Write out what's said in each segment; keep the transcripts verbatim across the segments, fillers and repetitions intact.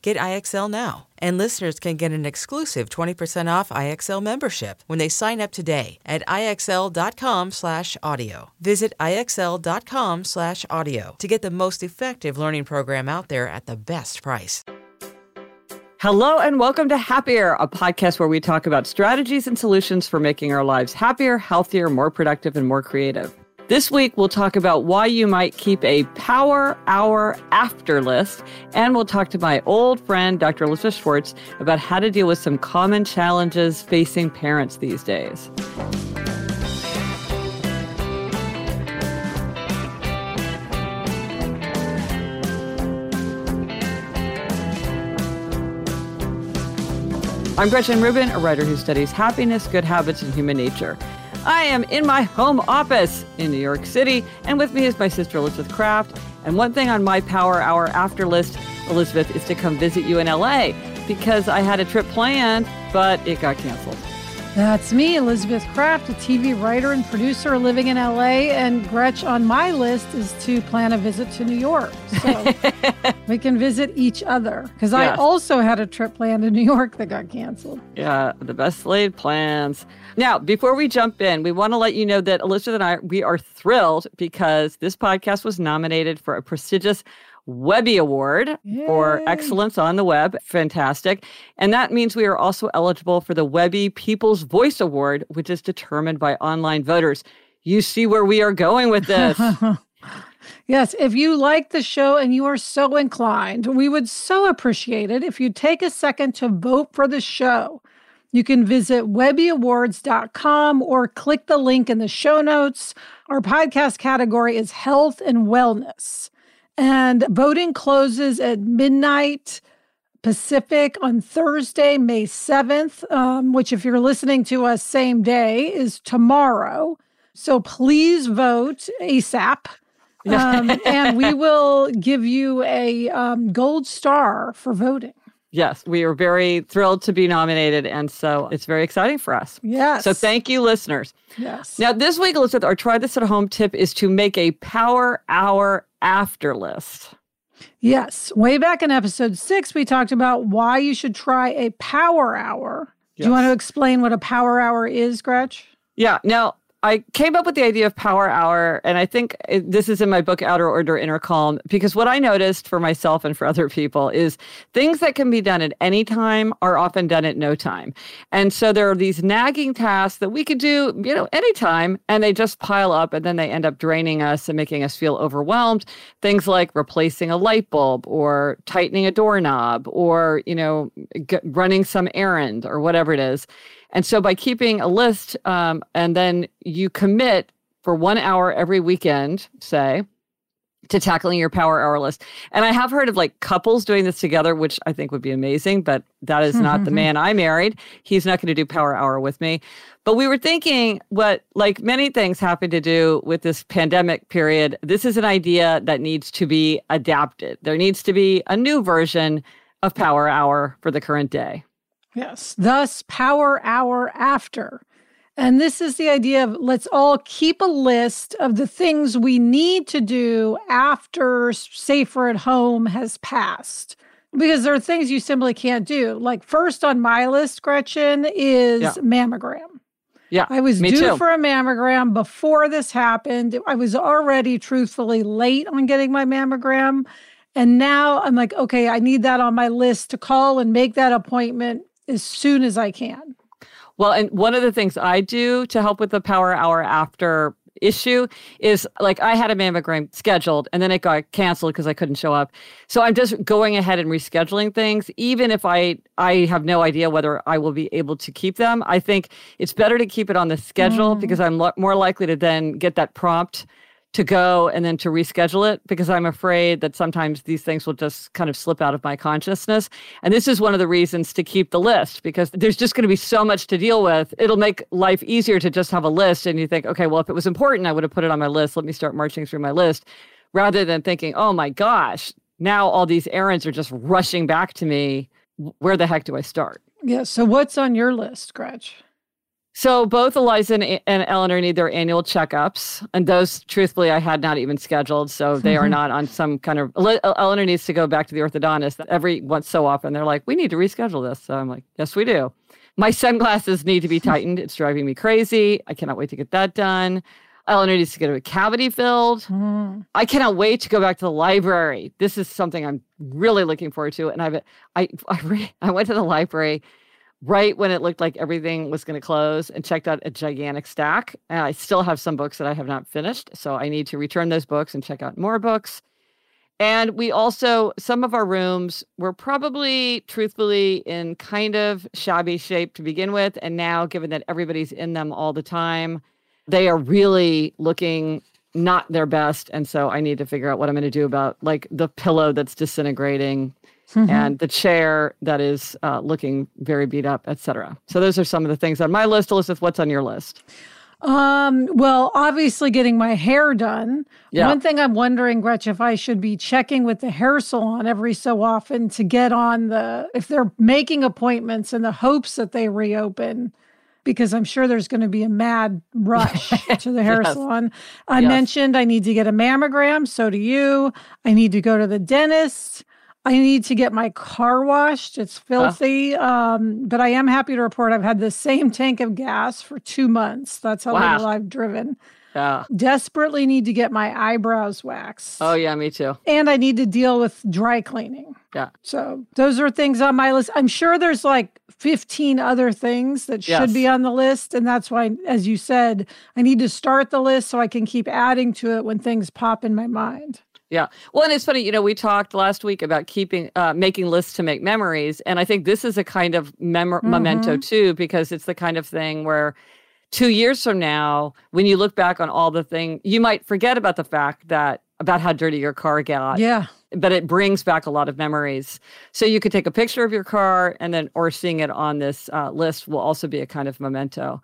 Get I X L now. And listeners can get an exclusive twenty percent off I X L membership when they sign up today at I X L dot com slash audio. Visit I X L dot com slash audio to get the most effective learning program out there at the best price. Hello and welcome to Happier, a podcast where we talk about strategies and solutions for making our lives happier, healthier, more productive, and more creative. This week, we'll talk about why you might keep a power hour after list. And we'll talk to my old friend, Doctor Alyssa Schwartz, about how to deal with some common challenges facing parents these days. I'm Gretchen Rubin, a writer who studies happiness, good habits, and human nature. I am in my home office in New York City, and with me is my sister, Elizabeth Craft. And one thing on my Power Hour After list, Elizabeth, is to come visit you in L A because I had a trip planned, but it got canceled. That's me, Elizabeth Craft, a T V writer and producer living in L A, and Gretch on my list is to plan a visit to New York. So we can visit each other, because yeah. I also had a trip planned in New York that got canceled. Yeah, the best laid plans. Now, before we jump in, we want to let you know that Elizabeth and I, we are thrilled because this podcast was nominated for a prestigious Webby Award. Yay. For excellence on the web. Fantastic. And that means we are also eligible for the Webby People's Voice Award, which is determined by online voters. You see where we are going with this. Yes, if you like the show and you are so inclined, we would so appreciate it if you take a second to vote for the show. You can visit webby awards dot com or click the link in the show notes. Our podcast category is health and wellness. And voting closes at midnight Pacific on Thursday, May seventh, um, which if you're listening to us same day is tomorrow. So please vote ASAP. Um, and we will give you a um, gold star for voting. Yes, we are very thrilled to be nominated, and so it's very exciting for us. Yes. So thank you, listeners. Yes. Now, this week, Elizabeth, our Try This at Home tip is to make a Power Hour After list. Yes. Way back in episode six, we talked about why you should try a Power Hour. Yes. Do you want to explain what a Power Hour is, Gretch? Yeah. Now, I came up with the idea of Power Hour, and I think it, this is in my book, Outer Order, Inner Calm, because what I noticed for myself and for other people is things that can be done at any time are often done at no time. And so there are these nagging tasks that we could do, you know, anytime, and they just pile up, and then they end up draining us and making us feel overwhelmed. Things like replacing a light bulb or tightening a doorknob or, you know, g- running some errand or whatever it is. And so by keeping a list, um, and then you commit for one hour every weekend, say, to tackling your power hour list. And I have heard of like couples doing this together, which I think would be amazing, but that is not the man I married. He's not going to do power hour with me. But we were thinking what, like many things happen to do with this pandemic period, this is an idea that needs to be adapted. There needs to be a new version of power hour for the current day. Yes. Thus, power hour after. And this is the idea of let's all keep a list of the things we need to do after safer at home has passed. Because there are things you simply can't do. Like first on my list, Gretchen, is yeah. mammogram. Yeah, I was due too. for a mammogram before this happened. I was already truthfully late on getting my mammogram. And now I'm like, okay, I need that on my list to call and make that appointment as soon as I can. Well, and one of the things I do to help with the power hour after issue is like I had a mammogram scheduled and then it got canceled because I couldn't show up. So I'm just going ahead and rescheduling things, even if I, I have no idea whether I will be able to keep them. I think it's better to keep it on the schedule mm. because I'm lo- more likely to then get that prompt to go and then to reschedule it, because I'm afraid that sometimes these things will just kind of slip out of my consciousness. And this is one of the reasons to keep the list, because there's just going to be so much to deal with. It'll make life easier to just have a list and you think, okay, well, if it was important, I would have put it on my list. Let me start marching through my list, rather than thinking, oh my gosh, now all these errands are just rushing back to me. Where the heck do I start? Yeah. So what's on your list, Gretch? So both Eliza and, and Eleanor need their annual checkups. And those, truthfully, I had not even scheduled. So they mm-hmm. are not on some kind of... Eleanor needs to go back to the orthodontist every once so often. They're like, we need to reschedule this. So I'm like, yes, we do. My sunglasses need to be tightened. It's driving me crazy. I cannot wait to get that done. Eleanor needs to get a cavity filled. Mm-hmm. I cannot wait to go back to the library. This is something I'm really looking forward to. And I've, I, I, re- I went to the library right when it looked like everything was going to close and checked out a gigantic stack. And I still have some books that I have not finished. So I need to return those books and check out more books. And we also, some of our rooms were probably truthfully in kind of shabby shape to begin with. And now, given that everybody's in them all the time, they are really looking not their best. And so I need to figure out what I'm going to do about like the pillow that's disintegrating Mm-hmm. and the chair that is uh, looking very beat up, et cetera. So those are some of the things on my list. Elizabeth, what's on your list? Um, well, obviously getting my hair done. Yeah. One thing I'm wondering, Gretch, if I should be checking with the hair salon every so often to get on the, if they're making appointments in the hopes that they reopen, because I'm sure there's going to be a mad rush to the hair yes. salon. I yes. mentioned I need to get a mammogram. So do you. I need to go to the dentist. I need to get my car washed. It's filthy. Wow. Um, but I am happy to report I've had the same tank of gas for two months. That's how wow. little I've driven. Yeah. Desperately need to get my eyebrows waxed. Oh, yeah, me too. And I need to deal with dry cleaning. Yeah. So those are things on my list. I'm sure there's like fifteen other things that yes. should be on the list. And that's why, as you said, I need to start the list so I can keep adding to it when things pop in my mind. Yeah. Well, and it's funny, you know, we talked last week about keeping, uh, making lists to make memories. And I think this is a kind of mem- mm-hmm. memento too, because it's the kind of thing where two years from now, when you look back on all the thing, you might forget about the fact that, about how dirty your car got. Yeah. But it brings back a lot of memories. So you could take a picture of your car and then, or seeing it on this uh, list will also be a kind of memento.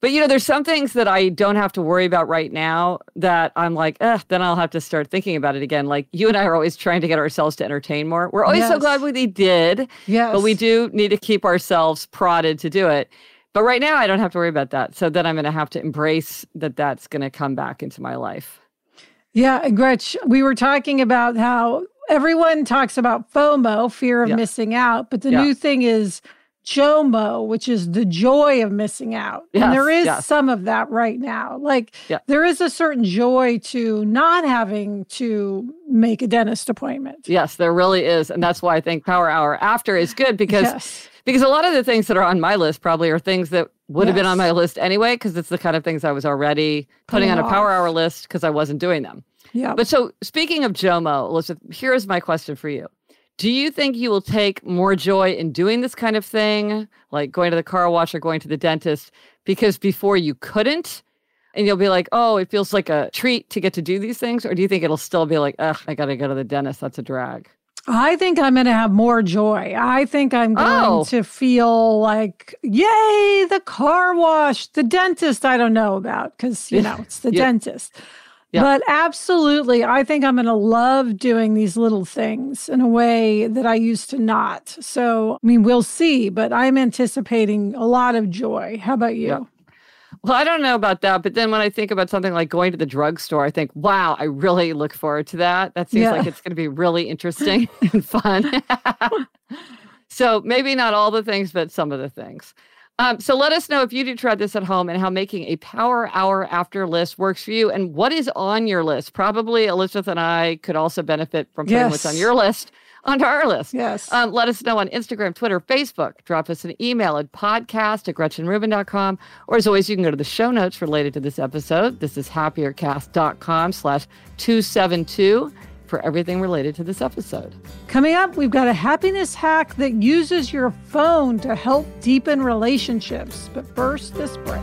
But, you know, there's some things that I don't have to worry about right now that I'm like, eh, then I'll have to start thinking about it again. Like you and I are always trying to get ourselves to entertain more. We're always yes. so glad we did. Yes. But we do need to keep ourselves prodded to do it. But right now I don't have to worry about that. So then I'm going to have to embrace that that's going to come back into my life. Yeah, Gretch, we were talking about how everyone talks about FOMO, fear of yeah. missing out. But the yeah. new thing is JOMO, which is the joy of missing out. Yes, and there is yes. some of that right now. Like yeah. there is a certain joy to not having to make a dentist appointment. Yes, there really is. And that's why I think Power Hour After is good because, yes. because a lot of the things that are on my list probably are things that would yes. have been on my list anyway, because it's the kind of things I was already putting yeah. on a Power Hour list because I wasn't doing them. Yeah. But so speaking of JOMO, Elizabeth, here is my question for you. Do you think you will take more joy in doing this kind of thing, like going to the car wash or going to the dentist, because before you couldn't? And you'll be like, oh, it feels like a treat to get to do these things? Or do you think it'll still be like, ugh, I got to go to the dentist. That's a drag. I think I'm going to have more joy. I think I'm going oh. to feel like, yay, the car wash, the dentist, I don't know about because, you know, it's the yeah. dentist. Yeah. But absolutely, I think I'm going to love doing these little things in a way that I used to not. So, I mean, we'll see, but I'm anticipating a lot of joy. How about you? Yeah. Well, I don't know about that. But then when I think about something like going to the drugstore, I think, wow, I really look forward to that. That seems yeah. like it's going to be really interesting and fun. So maybe not all the things, but some of the things. Um, so let us know if you do try this at home and how making a power hour after list works for you and what is on your list. Probably Elizabeth and I could also benefit from putting yes. what's on your list onto our list. Yes. Um, let us know on Instagram, Twitter, Facebook. Drop us an email at podcast at Gretchen Rubin dot com. Or as always, you can go to the show notes related to this episode. This is happiercast.com slash 272 for everything related to this episode. Coming up, we've got a happiness hack that uses your phone to help deepen relationships. But first, this break.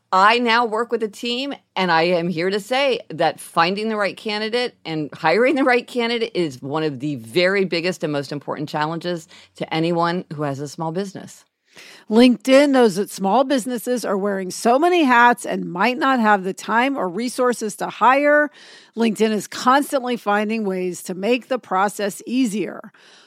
I now work with a team, and I am here to say that finding the right candidate and hiring the right candidate is one of the very biggest and most important challenges to anyone who has a small business. LinkedIn knows that small businesses are wearing so many hats and might not have the time or resources to hire. LinkedIn is constantly finding ways to make the process easier.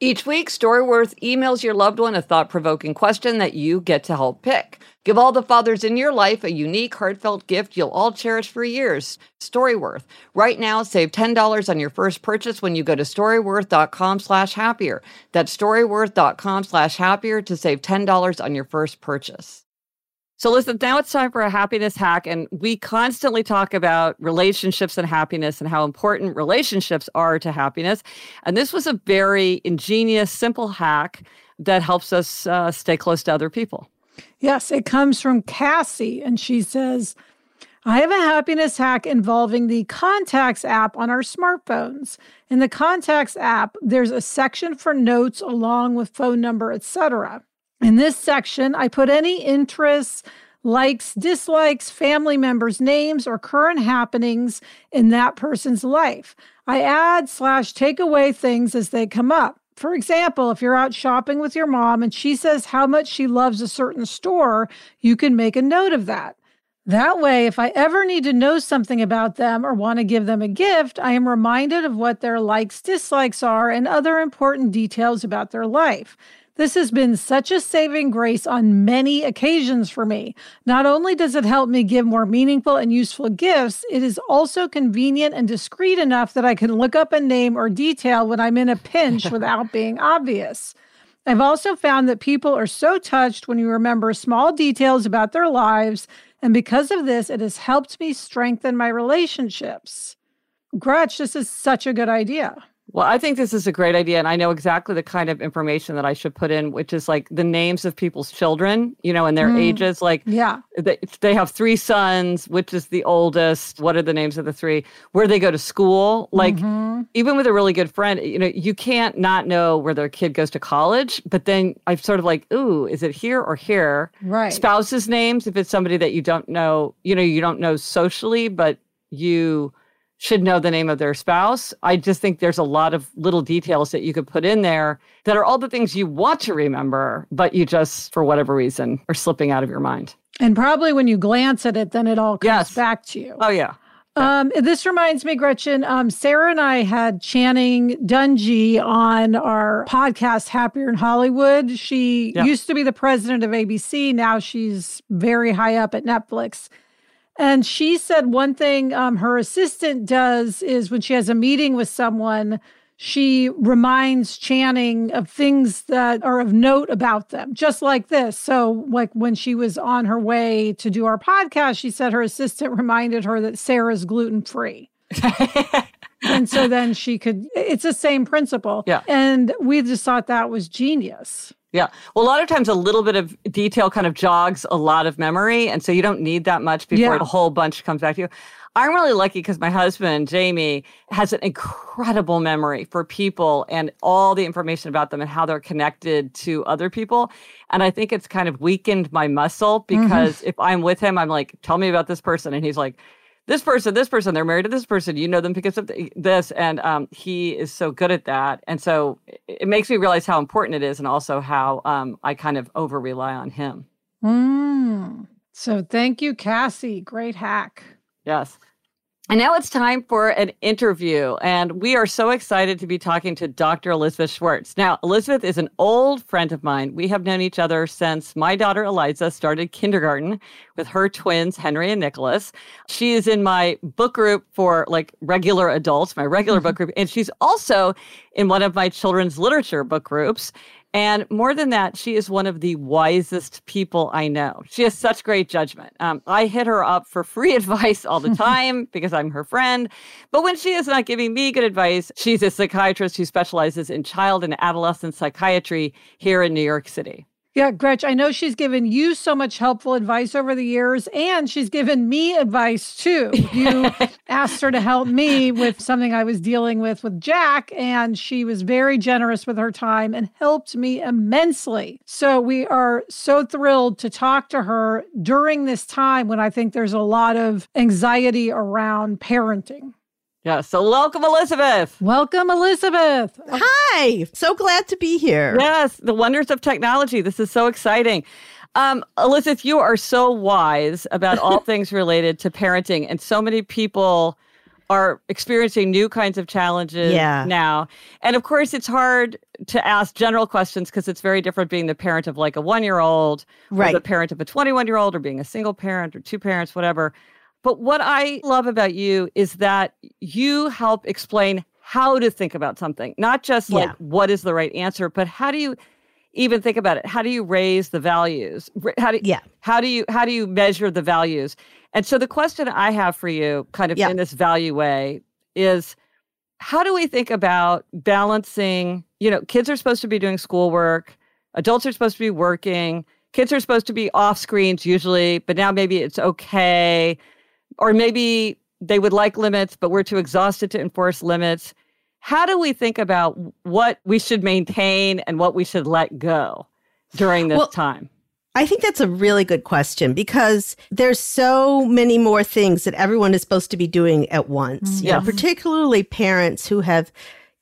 Each week, StoryWorth emails your loved one a thought-provoking question that you get to help pick. Give all the fathers in your life a unique, heartfelt gift you'll all cherish for years. StoryWorth. Right now, save ten dollars on your first purchase when you go to StoryWorth.com slash happier. That's StoryWorth.com slash happier to save ten dollars on your first purchase. So listen, now it's time for a happiness hack, and we constantly talk about relationships and happiness and how important relationships are to happiness. And this was a very ingenious, simple hack that helps us uh, stay close to other people. Yes, it comes from Cassie, and she says, I have a happiness hack involving the Contacts app on our smartphones. In the Contacts app, there's a section for notes along with phone number, et cetera. In this section, I put any interests, likes, dislikes, family members' names, or current happenings in that person's life. I add slash take away things as they come up. For example, if you're out shopping with your mom and she says how much she loves a certain store, you can make a note of that. That way, if I ever need to know something about them or want to give them a gift, I am reminded of what their likes, dislikes are, and other important details about their life. This has been such a saving grace on many occasions for me. Not only does it help me give more meaningful and useful gifts, it is also convenient and discreet enough that I can look up a name or detail when I'm in a pinch without being obvious. I've also found that people are so touched when you remember small details about their lives, and because of this, it has helped me strengthen my relationships. Gretch, this is such a good idea. Well, I think this is a great idea. And I know exactly the kind of information that I should put in, which is like the names of people's children, you know, and their mm. ages. Like, yeah, they, they have three sons, which is the oldest? What are the names of the three? Where they go to school? Like, mm-hmm. even with a really good friend, you know, you can't not know where their kid goes to college. But then I've sort of like, ooh, is it here or here? Right. Spouses' names, if it's somebody that you don't know, you know, you don't know socially, but you should know the name of their spouse. I just think there's a lot of little details that you could put in there that are all the things you want to remember, but you just, for whatever reason, are slipping out of your mind. And probably when you glance at it, then it all comes yes. back to you. Oh, yeah. yeah. Um, this reminds me, Gretchen, um, Sarah and I had Channing Dungey on our podcast, Happier in Hollywood. She yeah. used to be the president of A B C. Now she's very high up at Netflix. And she said one thing um, her assistant does is when she has a meeting with someone, she reminds Channing of things that are of note about them, just like this. So like when she was on her way to do our podcast, she said her assistant reminded her that Sarah's gluten-free. And so then she could, it's the same principle. Yeah. And we just thought that was genius. Yeah. Well, a lot of times a little bit of detail kind of jogs a lot of memory. And so you don't need that much before yeah. a whole bunch comes back to you. I'm really lucky because my husband, Jamie, has an incredible memory for people and all the information about them and how they're connected to other people. And I think it's kind of weakened my muscle because mm-hmm. if I'm with him, I'm like, tell me about this person. And he's like, this person, this person, they're married to this person. You know them because of this. And um, he is so good at that. And so it makes me realize how important it is and also how um, I kind of over-rely on him. Mm. So thank you, Cassie. Great hack. Yes. And now it's time for an interview. And we are so excited to be talking to Doctor Elizabeth Schwartz. Now, Elizabeth is an old friend of mine. We have known each other since my daughter, Eliza, started kindergarten with her twins, Henry and Nicholas. She is in my book group for like regular adults, my regular book group. And she's also in one of my children's literature book groups. And more than that, she is one of the wisest people I know. She has such great judgment. Um, I hit her up for free advice all the time because I'm her friend. But when she is not giving me good advice, she's a psychiatrist who specializes in child and adolescent psychiatry here in New York City. Yeah, Gretchen, I know she's given you so much helpful advice over the years, and she's given me advice, too. You asked her to help me with something I was dealing with with Jack, and she was very generous with her time and helped me immensely. So we are so thrilled to talk to her during this time when I think there's a lot of anxiety around parenting. Yeah, so welcome, Elizabeth. Welcome, Elizabeth. Hi. So glad to be here. Yes, the wonders of technology. This is so exciting. Um, Elizabeth, you are so wise about all things related to parenting. And so many people are experiencing new kinds of challenges yeah. now. And of course, it's hard to ask general questions because it's very different being the parent of like a one-year-old right. or the parent of a twenty-one-year-old or being a single parent or two parents, whatever. But what I love about you is that you help explain how to think about something, not just like yeah. what is the right answer, but how do you even think about it? How do you raise the values? How do, yeah. how do you how do you measure the values? And so the question I have for you kind of yeah. in this value way is, how do we think about balancing, you know, kids are supposed to be doing schoolwork, adults are supposed to be working, kids are supposed to be off screens usually, but now maybe it's okay. Or maybe they would like limits, but we're too exhausted to enforce limits. How do we think about what we should maintain and what we should let go during this well, time? I think that's a really good question because there's so many more things that everyone is supposed to be doing at once, mm-hmm. you yes. know, particularly parents who have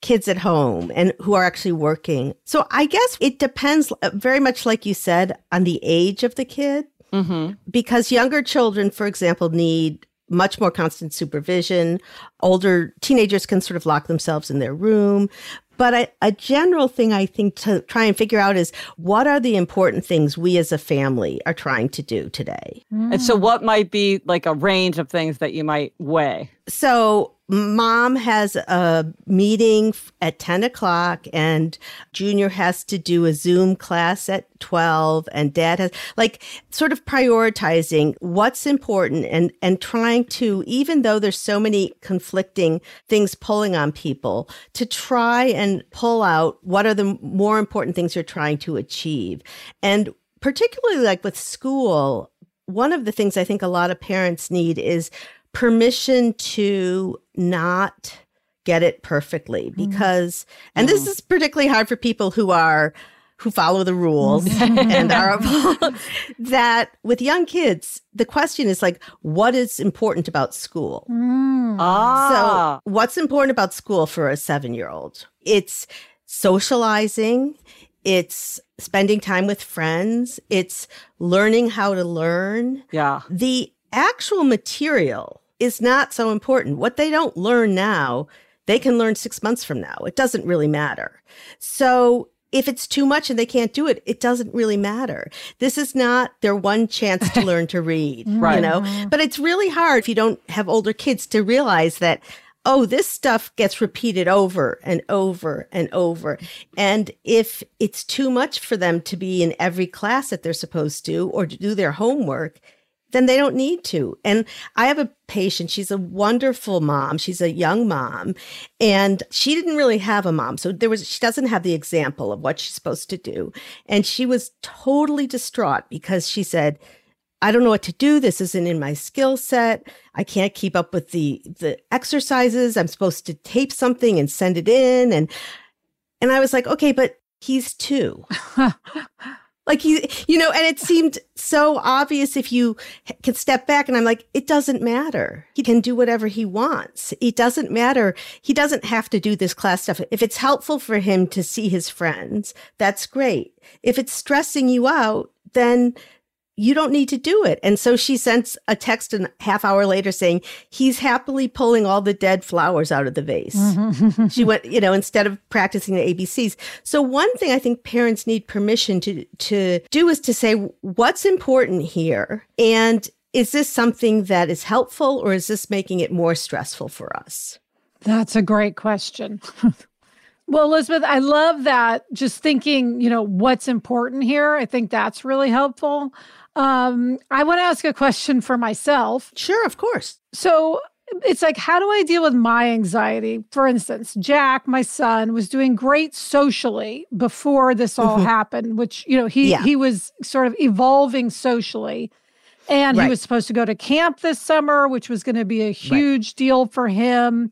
kids at home and who are actually working. So I guess it depends very much, like you said, on the age of the kid. Mm-hmm. Because younger children, for example, need much more constant supervision. Older teenagers can sort of lock themselves in their room. But I, a general thing I think to try and figure out is what are the important things we as a family are trying to do today? Mm. And so what might be like a range of things that you might weigh? So Mom has a meeting at ten o'clock and Junior has to do a Zoom class at twelve and Dad has, like, sort of prioritizing what's important and, and trying to, even though there's so many conflicting things pulling on people, to try and pull out what are the more important things you're trying to achieve. And particularly like with school, one of the things I think a lot of parents need is permission to not get it perfectly, because, and this is particularly hard for people who are, who follow the rules and are, that with young kids, the question is like, what is important about school? Mm. Ah. So what's important about school for a seven-year-old? It's socializing, it's spending time with friends, it's learning how to learn. Yeah. The actual material is not so important. What they don't learn now, they can learn six months from now. It doesn't really matter. So if it's too much and they can't do it, it doesn't really matter. This is not their one chance to learn to read, right. You know? But it's really hard if you don't have older kids to realize that, oh, this stuff gets repeated over and over and over. And if it's too much for them to be in every class that they're supposed to or to do their homework, then they don't need to. And I have a patient, she's a wonderful mom. She's a young mom and she didn't really have a mom. So there was, she doesn't have the example of what she's supposed to do. And she was totally distraught because she said, I don't know what to do. This isn't in my skill set. I can't keep up with the, the exercises. I'm supposed to tape something and send it in. And, and I was like, okay, but he's two. Like, he, you know, and it seemed so obvious if you can step back. And I'm like, it doesn't matter. He can do whatever he wants. It doesn't matter. He doesn't have to do this class stuff. If it's helpful for him to see his friends, that's great. If it's stressing you out, then you don't need to do it. And so she sends a text a half hour later saying, he's happily pulling all the dead flowers out of the vase. Mm-hmm. She went, you know, instead of practicing the A B Cs. So one thing I think parents need permission to, to do is to say, what's important here? And is this something that is helpful or is this making it more stressful for us? That's a great question. Well, Elizabeth, I love that. Just thinking, you know, what's important here. I think that's really helpful. Um, I want to ask a question for myself. Sure, of course. So it's like, how do I deal with my anxiety? For instance, Jack, my son, was doing great socially before this all mm-hmm. happened, which, you know, he, yeah. he was sort of evolving socially. And right. he was supposed to go to camp this summer, which was going to be a huge right. deal for him.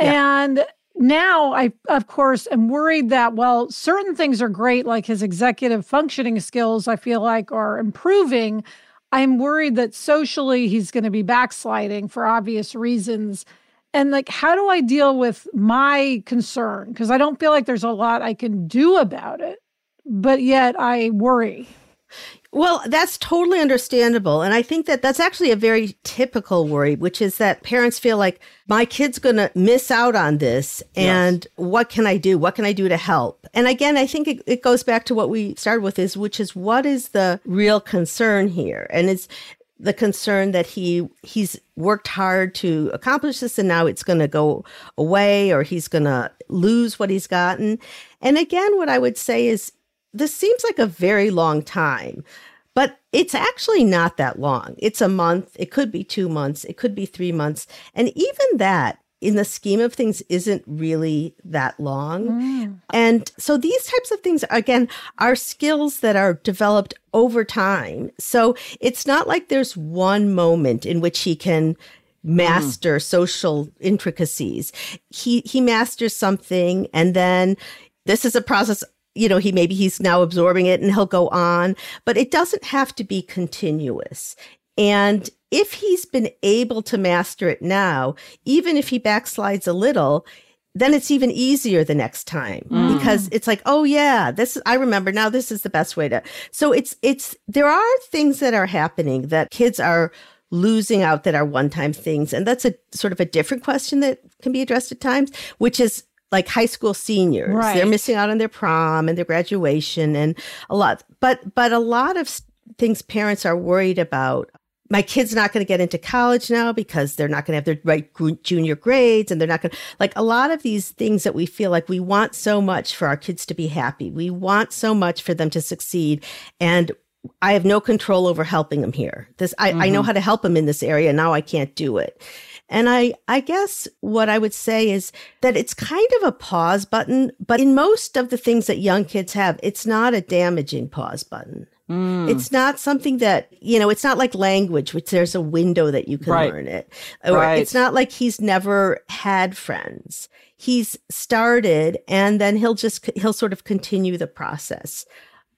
Yeah. And now, I, of course, am worried that, well, certain things are great, like his executive functioning skills, I feel like, are improving. I'm worried that socially he's going to be backsliding for obvious reasons. And, like, how do I deal with my concern? Because I don't feel like there's a lot I can do about it, but yet I worry. Well, that's totally understandable. And I think that that's actually a very typical worry, which is that parents feel like my kid's going to miss out on this. And yes. what can I do? What can I do to help? And again, I think it, it goes back to what we started with is, which is what is the real concern here? And it's the concern that he he's worked hard to accomplish this and now it's going to go away or he's going to lose what he's gotten. And again, what I would say is, this seems like a very long time, but it's actually not that long. It's a month. It could be two months. It could be three months. And even that, in the scheme of things, isn't really that long. Mm. And so these types of things, again, are skills that are developed over time. So it's not like there's one moment in which he can master mm. social intricacies. He, he masters something, and then this is a process. You know, he maybe he's now absorbing it and he'll go on, but it doesn't have to be continuous. And if he's been able to master it now, even if he backslides a little, then it's even easier the next time mm. because it's like, oh yeah, this I remember now this is the best way to. So it's it's there are things that are happening that kids are losing out that are one-time things. And that's a sort of a different question that can be addressed at times, which is like high school seniors, right. They're missing out on their prom and their graduation and a lot. But but a lot of things parents are worried about my kid's not going to get into college now because they're not going to have their right junior grades, and they're not going to, like, a lot of these things that we feel like we want so much for our kids to be happy. We want so much for them to succeed. And I have no control over helping them here. This, I, mm-hmm. I know how to help them in this area. Now I can't do it. And I, I guess what I would say is that it's kind of a pause button, but in most of the things that young kids have, it's not a damaging pause button. Mm. It's not something that, you know, it's not like language, which there's a window that you can right. learn it. Or right. It's not like he's never had friends. He's started, and then he'll just, he'll sort of continue the process.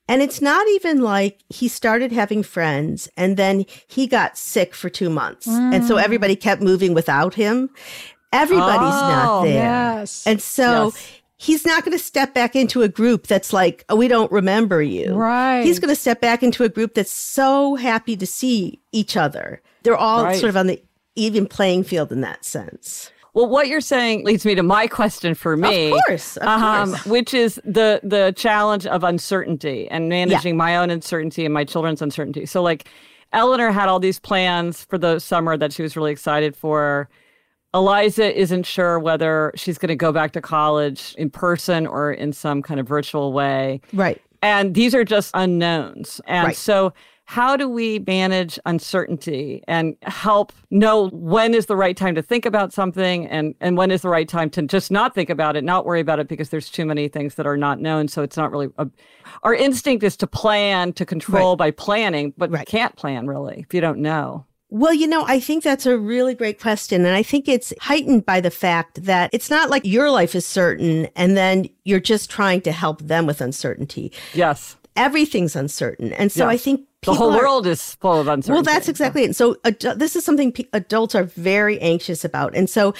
And it's not even like he started having friends and then he got sick for two months. Mm. And so everybody kept moving without him. Everybody's oh, not there. Yes. And so yes. he's not going to step back into a group that's like, oh, we don't remember you. Right. He's going to step back into a group that's so happy to see each other. They're all right. sort of on the even playing field in that sense. Well, what you're saying leads me to my question for me, of course, of um, course. which is the the challenge of uncertainty and managing yeah. my own uncertainty and my children's uncertainty. So, like, Eleanor had all these plans for the summer that she was really excited for. Eliza isn't sure whether she's going to go back to college in person or in some kind of virtual way. Right. And these are just unknowns. And right. so how do we manage uncertainty and help know when is the right time to think about something, and, and when is the right time to just not think about it, not worry about it, because there's too many things that are not known. So it's not really a, our instinct is to plan, to control right. by planning, but right. we can't plan really if you don't know. Well, you know, I think that's a really great question. And I think it's heightened by the fact that it's not like your life is certain and then you're just trying to help them with uncertainty. Yes. Everything's uncertain. And so yes. I think People the whole are, world is full of uncertainty. Well, that's exactly so. it. And so ad- this is something p- adults are very anxious about. And so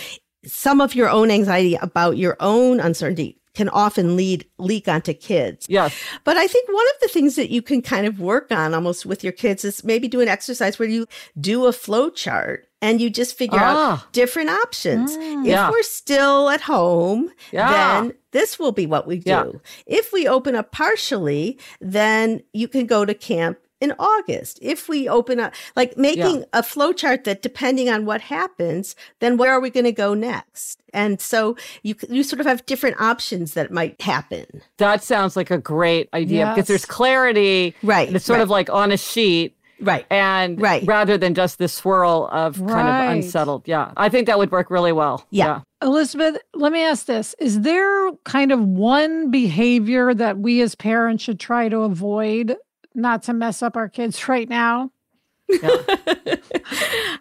some of your own anxiety about your own uncertainty can often lead leak onto kids. Yes. But I think one of the things that you can kind of work on almost with your kids is maybe do an exercise where you do a flow chart and you just figure ah. out different options. Mm, if yeah. we're still at home, yeah. then this will be what we do. Yeah. If we open up partially, then you can go to camp in August. If we open up, like making yeah. a flowchart that depending on what happens, then where are we going to go next? And so you you sort of have different options that might happen. That sounds like a great idea yes. because there's clarity. Right. It's sort right. of like on a sheet. Right. And right. rather than just this swirl of right. kind of unsettled. Yeah. I think that would work really well. Yeah. yeah. Elizabeth, let me ask this. Is there kind of one behavior that we as parents should try to avoid not to mess up our kids right now? Yeah.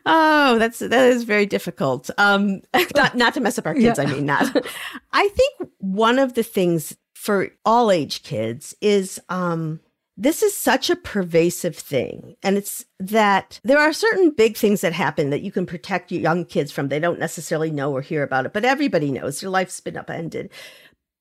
oh, that's that is very difficult. Um, not not to mess up our kids. Yeah. I mean, not. I think one of the things for all age kids is um, this is such a pervasive thing, and it's that there are certain big things that happen that you can protect young kids from. They don't necessarily know or hear about it, but everybody knows their life's been upended.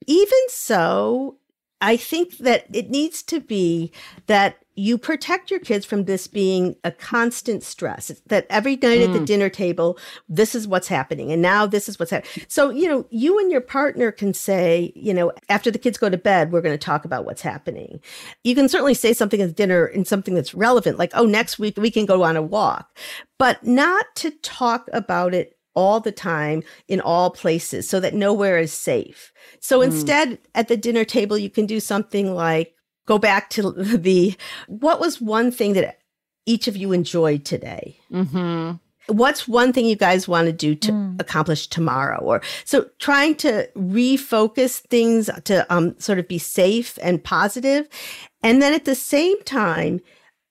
Even so, I think that it needs to be that you protect your kids from this being a constant stress, that every night mm. at the dinner table, this is what's happening. And now this is what's happening. So, you know, you and your partner can say, you know, after the kids go to bed, we're going to talk about what's happening. You can certainly say something at dinner and something that's relevant, like, oh, next week we can go on a walk, but not to talk about it all the time in all places so that nowhere is safe. So mm. instead at the dinner table, you can do something like go back to the, what was one thing that each of you enjoyed today? Mm-hmm. What's one thing you guys want to do to mm. accomplish tomorrow? Or so trying to refocus things to um, sort of be safe and positive. And then at the same time,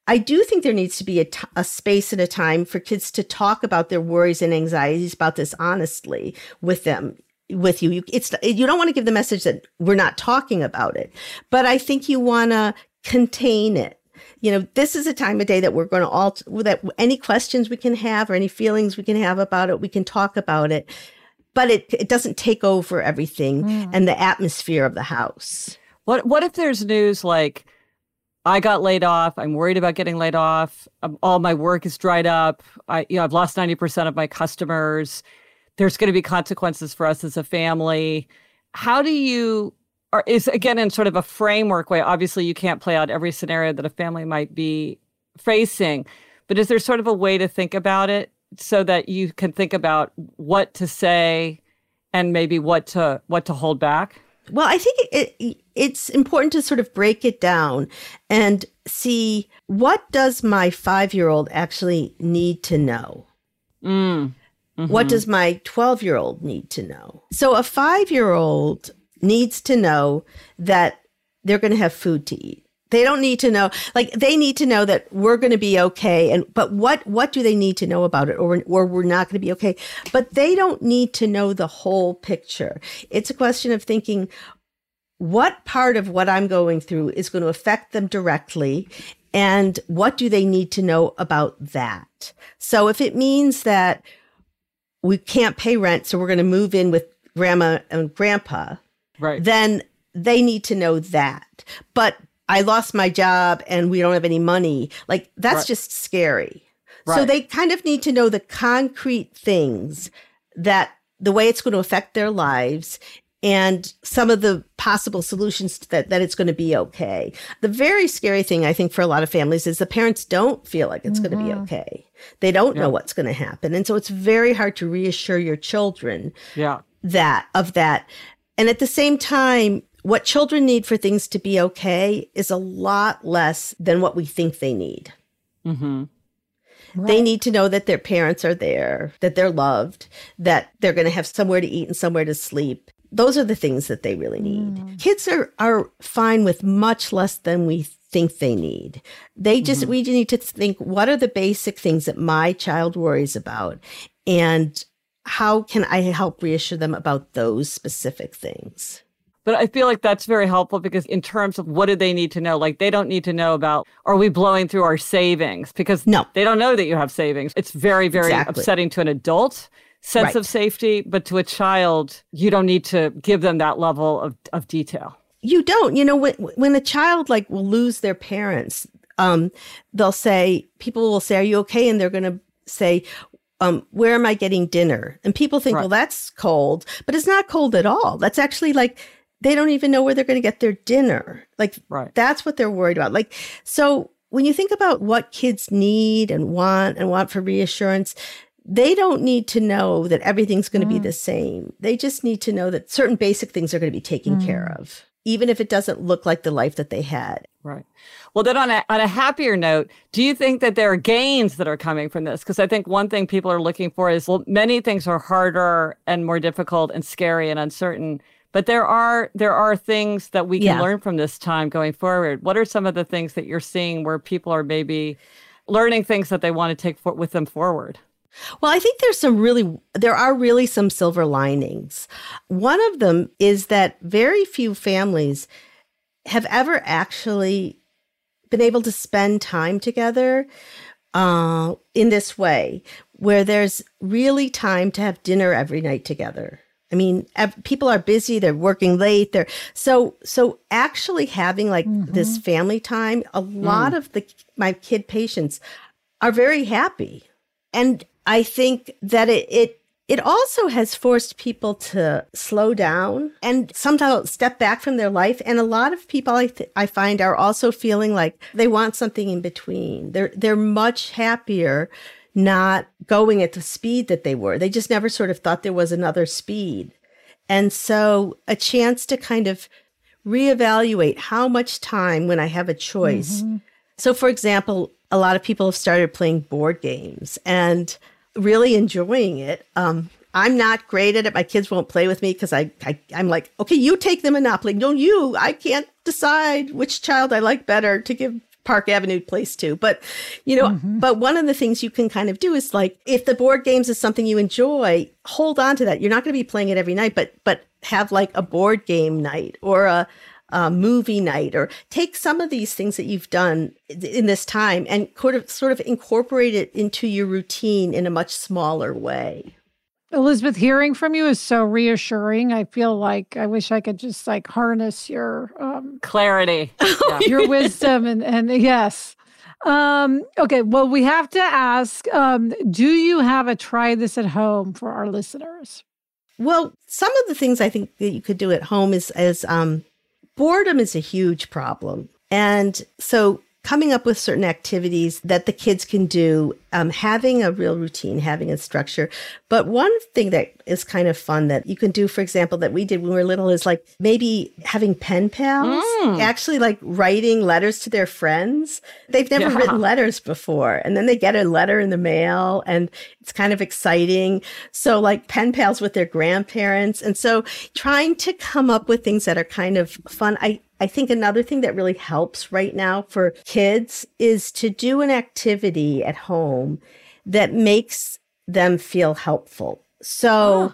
I do think there needs to be a, t- a space and a time for kids to talk about their worries and anxieties about this honestly with them, with you. You, it's, you don't want to give the message that we're not talking about it, but I think you want to contain it. You know, this is a time of day that we're going to all, that any questions we can have or any feelings we can have about it, we can talk about it, but it, it doesn't take over everything mm. and the atmosphere of the house. What, what if there's news like, I got laid off. I'm worried about getting laid off. Um, all my work is dried up. I, you know, I've lost ninety percent of my customers. There's going to be consequences for us as a family. How do you, or is again in sort of a framework way, obviously you can't play out every scenario that a family might be facing, But is there sort of a way to think about it so that you can think about what to say and maybe what to what to hold back? Well, I think it, it, it's important to sort of break it down and see, what does my five-year-old actually need to know? Mm. Mm-hmm. What does my twelve-year-old need to know? So a five-year-old needs to know that they're going to have food to eat. They don't need to know, like they need to know that we're going to be okay. And but what what do they need to know about it, or, or we're not going to be okay? But they don't need to know the whole picture. It's a question of thinking, what part of what I'm going through is going to affect them directly? And what do they need to know about that? So if it means that we can't pay rent, so we're going to move in with grandma and grandpa, right, then they need to know that. But I lost my job and we don't have any money. Like, that's right. Just scary. Right. So they kind of need to know the concrete things, that the way it's going to affect their lives and some of the possible solutions that, that it's going to be okay. The very scary thing, I think, for a lot of families is the parents don't feel like it's mm-hmm. going to be okay. They don't yeah. know what's going to happen. And so it's very hard to reassure your children yeah. that of that. And at the same time, what children need for things to be okay is a lot less than what we think they need. Mm-hmm. Right. They need to know that their parents are there, that they're loved, that they're going to have somewhere to eat and somewhere to sleep. Those are the things that they really need. Mm. Kids are, are fine with much less than we think they need. They just, mm-hmm. we need to think, what are the basic things that my child worries about? And how can I help reassure them about those specific things? But I feel like that's very helpful, because in terms of what do they need to know, like they don't need to know about, are we blowing through our savings? Because no. they don't know that you have savings. It's very, very exactly. upsetting to an adult sense right. of safety. But to a child, you don't need to give them that level of, of detail. You don't. You know, when, when a child like will lose their parents, um, they'll say, people will say, are you okay? And they're going to say, Um, where am I getting dinner? And people think, right. well, that's cold, but it's not cold at all. That's actually like, they don't even know where they're going to get their dinner. Like, right. that's what they're worried about. Like, so when you think about what kids need and want and want for reassurance, they don't need to know that everything's going to mm. be the same. They just need to know that certain basic things are going to be taken mm. care of, even if it doesn't look like the life that they had. Right. Well, then on a, on a happier note, do you think that there are gains that are coming from this? Because I think one thing people are looking for is, well, many things are harder and more difficult and scary and uncertain. But there are there are things that we can yeah. learn from this time going forward. What are some of the things that you're seeing where people are maybe learning things that they want to take for- with them forward? Well, I think there's some really, there are really some silver linings. One of them is that very few families have ever actually been able to spend time together uh, in this way, where there's really time to have dinner every night together. I mean, ev- people are busy, they're working late, they're so, so actually having like mm-hmm. this family time, a lot mm. of the my kid patients are very happy. And I think that it, it It also has forced people to slow down and sometimes step back from their life. And a lot of people I, th- I find are also feeling like they want something in between. They're they're much happier not going at the speed that they were. They just never sort of thought there was another speed. And so a chance to kind of reevaluate how much time when I have a choice. Mm-hmm. So, for example, a lot of people have started playing board games and really enjoying it. Um, I'm not great at it. My kids won't play with me because I, I, I'm like, okay, you take the Monopoly. No, you, I can't decide which child I like better to give Park Avenue place to. But, you know, mm-hmm. but one of the things you can kind of do is like, if the board games is something you enjoy, hold on to that. You're not going to be playing it every night, but, but have like a board game night or a, Uh, movie night, or take some of these things that you've done in this time and sort of, sort of incorporate it into your routine in a much smaller way. Elizabeth, hearing from you is so reassuring. I feel like I wish I could just like harness your um, clarity, yeah. your wisdom, and, and yes. Um, okay, well, we have to ask, um, do you have a try this at home for our listeners? Well, some of the things I think that you could do at home is, is um, boredom is a huge problem. And so coming up with certain activities that the kids can do, um, having a real routine, having a structure. But one thing that is kind of fun that you can do, for example, that we did when we were little is like maybe having pen pals, mm. actually like writing letters to their friends. They've never yeah. written letters before. And then they get a letter in the mail and it's kind of exciting. So like pen pals with their grandparents. And so trying to come up with things that are kind of fun. I I think another thing that really helps right now for kids is to do an activity at home that makes them feel helpful. So oh.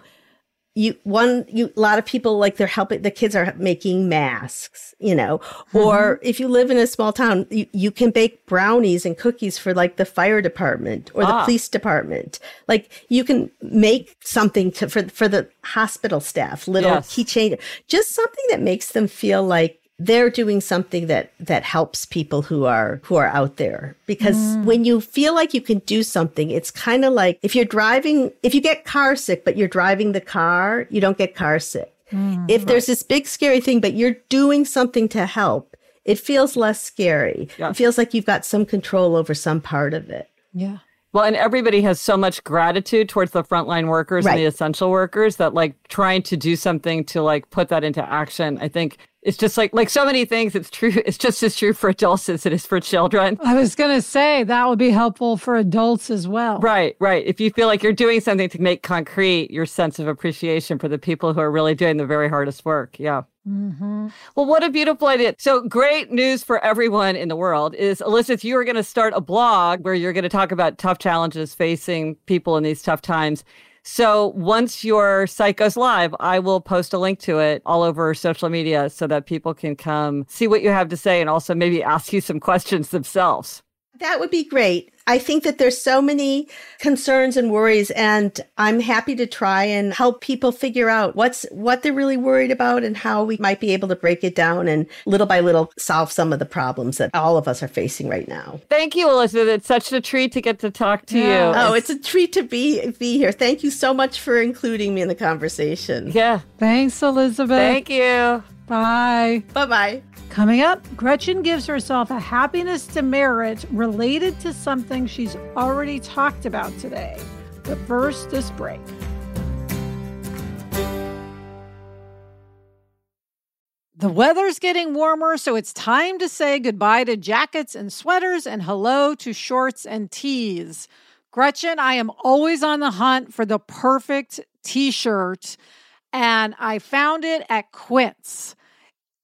you one you a lot of people like they're helping the kids are making masks, you know, or mm-hmm. if you live in a small town, you, you can bake brownies and cookies for like the fire department or ah. the police department. Like you can make something to, for for the hospital staff, little yes. keychain, just something that makes them feel like they're doing something that that helps people who are who are out there. Because mm. when you feel like you can do something, it's kind of like if you're driving, if you get car sick, but you're driving the car, you don't get car sick. Mm, if right. there's this big scary thing, but you're doing something to help, it feels less scary. Yeah. It feels like you've got some control over some part of it. Yeah. Well, and everybody has so much gratitude towards the frontline workers right. and the essential workers that like trying to do something to like put that into action, I think it's just like like so many things. It's true. It's just as true for adults as it is for children. I was going to say that would be helpful for adults as well. Right, right. If you feel like you're doing something to make concrete your sense of appreciation for the people who are really doing the very hardest work. Yeah. Mm-hmm. Well, what a beautiful idea. So great news for everyone in the world is, Elizabeth, you are going to start a blog where you're going to talk about tough challenges facing people in these tough times. So once your site goes live, I will post a link to it all over social media so that people can come see what you have to say and also maybe ask you some questions themselves. That would be great. I think that there's so many concerns and worries, and I'm happy to try and help people figure out what's what they're really worried about and how we might be able to break it down and little by little solve some of the problems that all of us are facing right now. Thank you, Elizabeth. It's such a treat to get to talk to yeah. you. Oh, it's, it's a treat to be be here. Thank you so much for including me in the conversation. Yeah. Thanks, Elizabeth. Thank you. Bye. Bye-bye. Coming up, Gretchen gives herself a happiness demerit related to something she's already talked about today. But first, this break. The weather's getting warmer, so it's time to say goodbye to jackets and sweaters and hello to shorts and tees. Gretchen, I am always on the hunt for the perfect t-shirt, and I found it at Quince.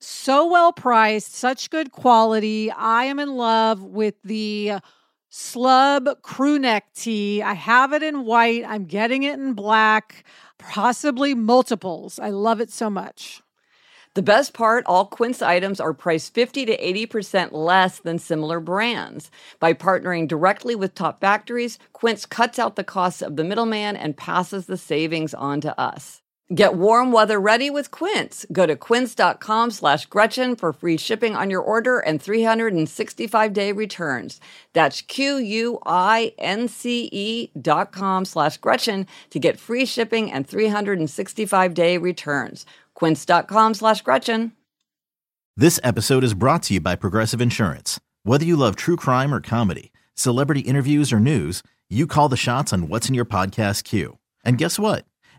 So well priced, such good quality. I am in love with the Slub crew neck tee. I have it in white. I'm getting it in black, possibly multiples. I love it so much. The best part, all Quince items are priced fifty to eighty percent less than similar brands. By partnering directly with top factories, Quince cuts out the costs of the middleman and passes the savings on to us. Get warm weather ready with Quince. Go to quince.com slash Gretchen for free shipping on your order and three sixty-five day returns. That's Q-U-I-N-C-E dot com slash Gretchen to get free shipping and three sixty-five day returns. Quince.com slash Gretchen. This episode is brought to you by Progressive Insurance. Whether you love true crime or comedy, celebrity interviews or news, you call the shots on what's in your podcast queue. And guess what?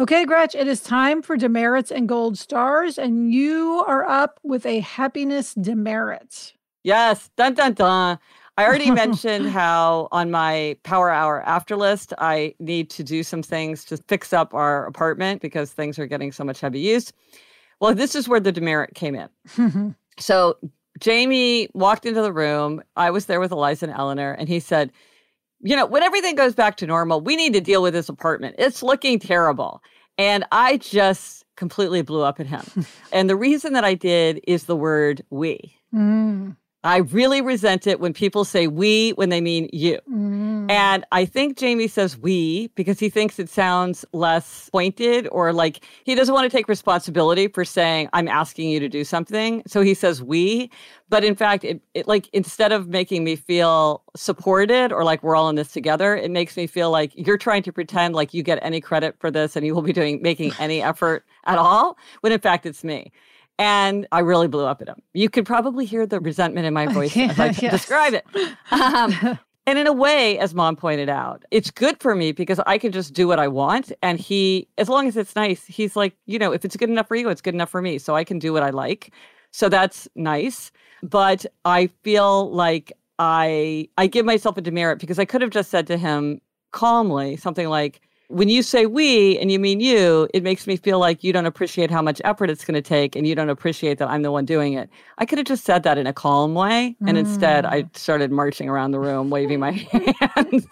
Okay, Gretch, it is time for demerits and gold stars, and you are up with a happiness demerit. Yes, dun, dun, dun. I already mentioned how on my Power Hour after list, I need to do some things to fix up our apartment because things are getting so much heavy use. Well, this is where the demerit came in. So Jamie walked into the room. I was there with Eliza and Eleanor, and he said, you know, when everything goes back to normal, we need to deal with this apartment. It's looking terrible. And I just completely blew up at him. And the reason that I did is the word we. Mm. I really resent it when people say we when they mean you. Mm. And I think Jamie says we because he thinks it sounds less pointed or like he doesn't want to take responsibility for saying, I'm asking you to do something. So he says we. But in fact, it, it like instead of making me feel supported or like we're all in this together, it makes me feel like you're trying to pretend like you get any credit for this and you will be doing making any effort at all, when in fact it's me. And I really blew up at him. You could probably hear the resentment in my voice yeah, as I yes. describe it. Um, and in a way, as Mom pointed out, it's good for me because I can just do what I want. And he, as long as it's nice, he's like, you know, if it's good enough for you, it's good enough for me. So I can do what I like. So that's nice. But I feel like I I give myself a demerit because I could have just said to him calmly something like, when you say we and you mean you, it makes me feel like you don't appreciate how much effort it's going to take and you don't appreciate that I'm the one doing it. I could have just said that in a calm way. And mm. instead, I started marching around the room, waving my hands.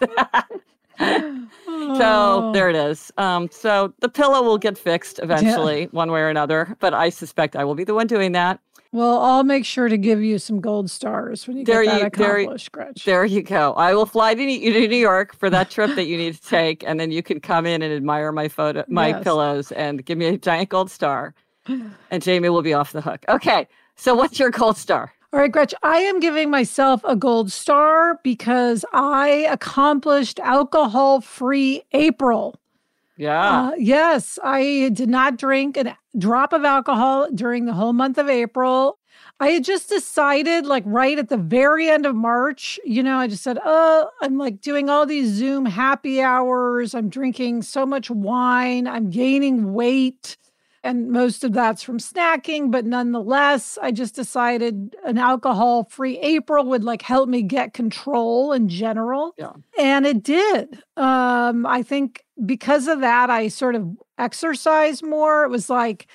oh. So there it is. Um, so the pillow will get fixed eventually, yeah. one way or another. But I suspect I will be the one doing that. Well, I'll make sure to give you some gold stars when you there get that you, accomplished, there, Gretchen. There you go. I will fly to you to New York for that trip that you need to take, and then you can come in and admire my photo, my yes. pillows, and give me a giant gold star, and Jamie will be off the hook. Okay, so what's your gold star? All right, Gretchen, I am giving myself a gold star because I accomplished alcohol-free April. Yeah. Uh, yes, I did not drink a drop of alcohol during the whole month of April. I had just decided, like right at the very end of March, you know, I just said, oh, I'm like doing all these Zoom happy hours. I'm drinking so much wine. I'm gaining weight. And most of that's from snacking. But nonetheless, I just decided an alcohol-free April would like help me get control in general. Yeah. And it did. Um, I think because of that, I sort of exercised more. It was like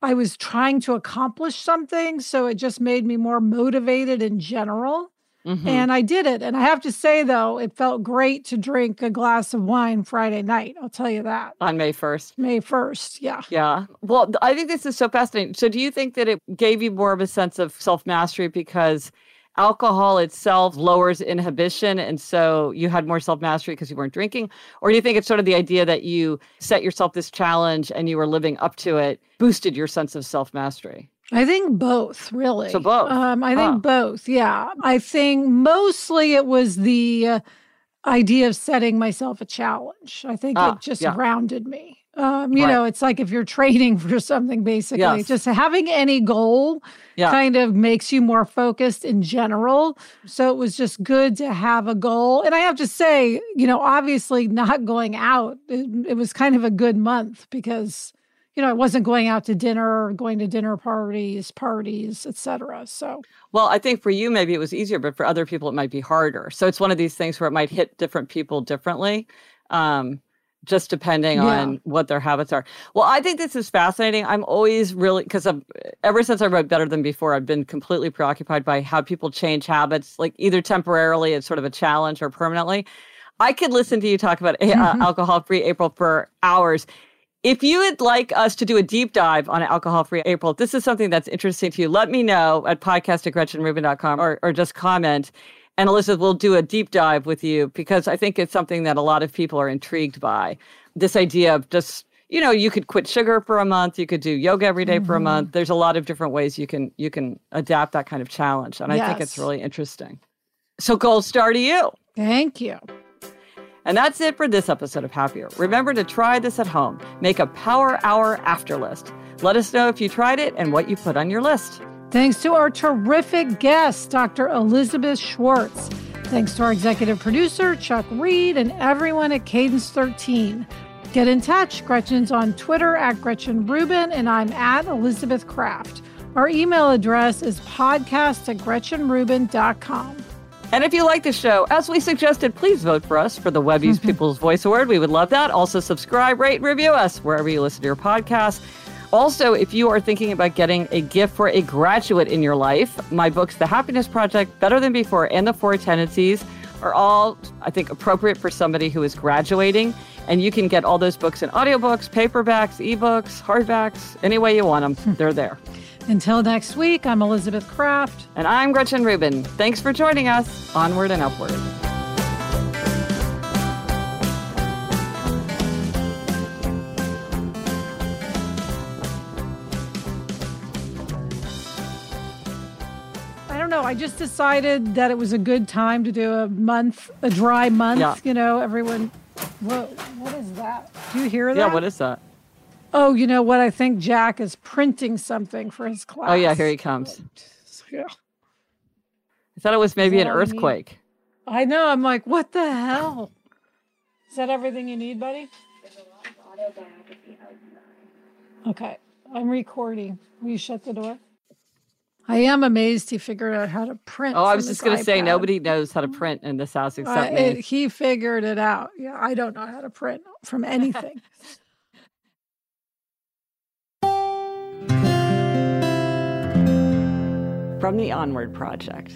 I was trying to accomplish something. So it just made me more motivated in general. Mm-hmm. And I did it. And I have to say, though, it felt great to drink a glass of wine Friday night. I'll tell you that. On May first. May first, yeah. Yeah. Well, I think this is so fascinating. So do you think that it gave you more of a sense of self-mastery because alcohol itself lowers inhibition and so you had more self-mastery because you weren't drinking? Or do you think it's sort of the idea that you set yourself this challenge and you were living up to it boosted your sense of self-mastery? I think both, really. So both. Um, I think huh. both, yeah. I think mostly it was the uh, idea of setting myself a challenge. I think ah, it just yeah. grounded me. Um, you right. know, it's like if you're training for something, basically, yes. just having any goal yeah. kind of makes you more focused in general. So it was just good to have a goal. And I have to say, you know, obviously not going out, it, it was kind of a good month because you know, I wasn't going out to dinner, going to dinner parties, parties, et cetera. So, well, I think for you, maybe it was easier, but for other people, it might be harder. So it's one of these things where it might hit different people differently, um, just depending yeah. on what their habits are. Well, I think this is fascinating. I'm always really, because ever since I wrote Better Than Before, I've been completely preoccupied by how people change habits, like either temporarily as sort of a challenge or permanently. I could listen to you talk about uh, alcohol-free April for hours. If you would like us to do a deep dive on alcohol-free April, if this is something that's interesting to you, let me know at podcast at Gretchen Rubin dot com or, or just comment. And Elizabeth will do a deep dive with you because I think it's something that a lot of people are intrigued by. This idea of just, you know, you could quit sugar for a month. You could do yoga every day mm-hmm. for a month. There's a lot of different ways you can you can adapt that kind of challenge. And yes. I think it's really interesting. So gold star to you. Thank you. And that's it for this episode of Happier. Remember to try this at home. Make a Power Hour after list. Let us know if you tried it and what you put on your list. Thanks to our terrific guest, Doctor Elizabeth Schwartz. Thanks to our executive producer, Chuck Reed, and everyone at Cadence thirteen. Get in touch. Gretchen's on Twitter at Gretchen Rubin, and I'm at Elizabeth Craft. Our email address is podcast at Gretchen Rubin dot com. And if you like the show, as we suggested, please vote for us for the Webby's People's Voice Award. We would love that. Also, subscribe, rate, review us wherever you listen to your podcast. Also, if you are thinking about getting a gift for a graduate in your life, my books, The Happiness Project, Better Than Before, and The Four Tendencies are all, I think, appropriate for somebody who is graduating. And you can get all those books in audiobooks, paperbacks, ebooks, hardbacks, any way you want them. They're there. Until next week, I'm Elizabeth Craft. And I'm Gretchen Rubin. Thanks for joining us. Onward and upward. don't know. I just decided that it was a good time to do a month, a dry month. Yeah. You know, everyone. Whoa, what is that? Do you hear that? Yeah, what is that? Oh, you know what? I think Jack is printing something for his class. Oh, yeah, here he comes. Yeah. I thought it was maybe an earthquake. I, I know. I'm like, what the hell? Is that everything you need, buddy? Okay, I'm recording. Will you shut the door? I am amazed he figured out how to print. Oh, I was just going to say, nobody knows how to print in this house except uh, me. It, he figured it out. Yeah, I don't know how to print from anything. From the Onward Project.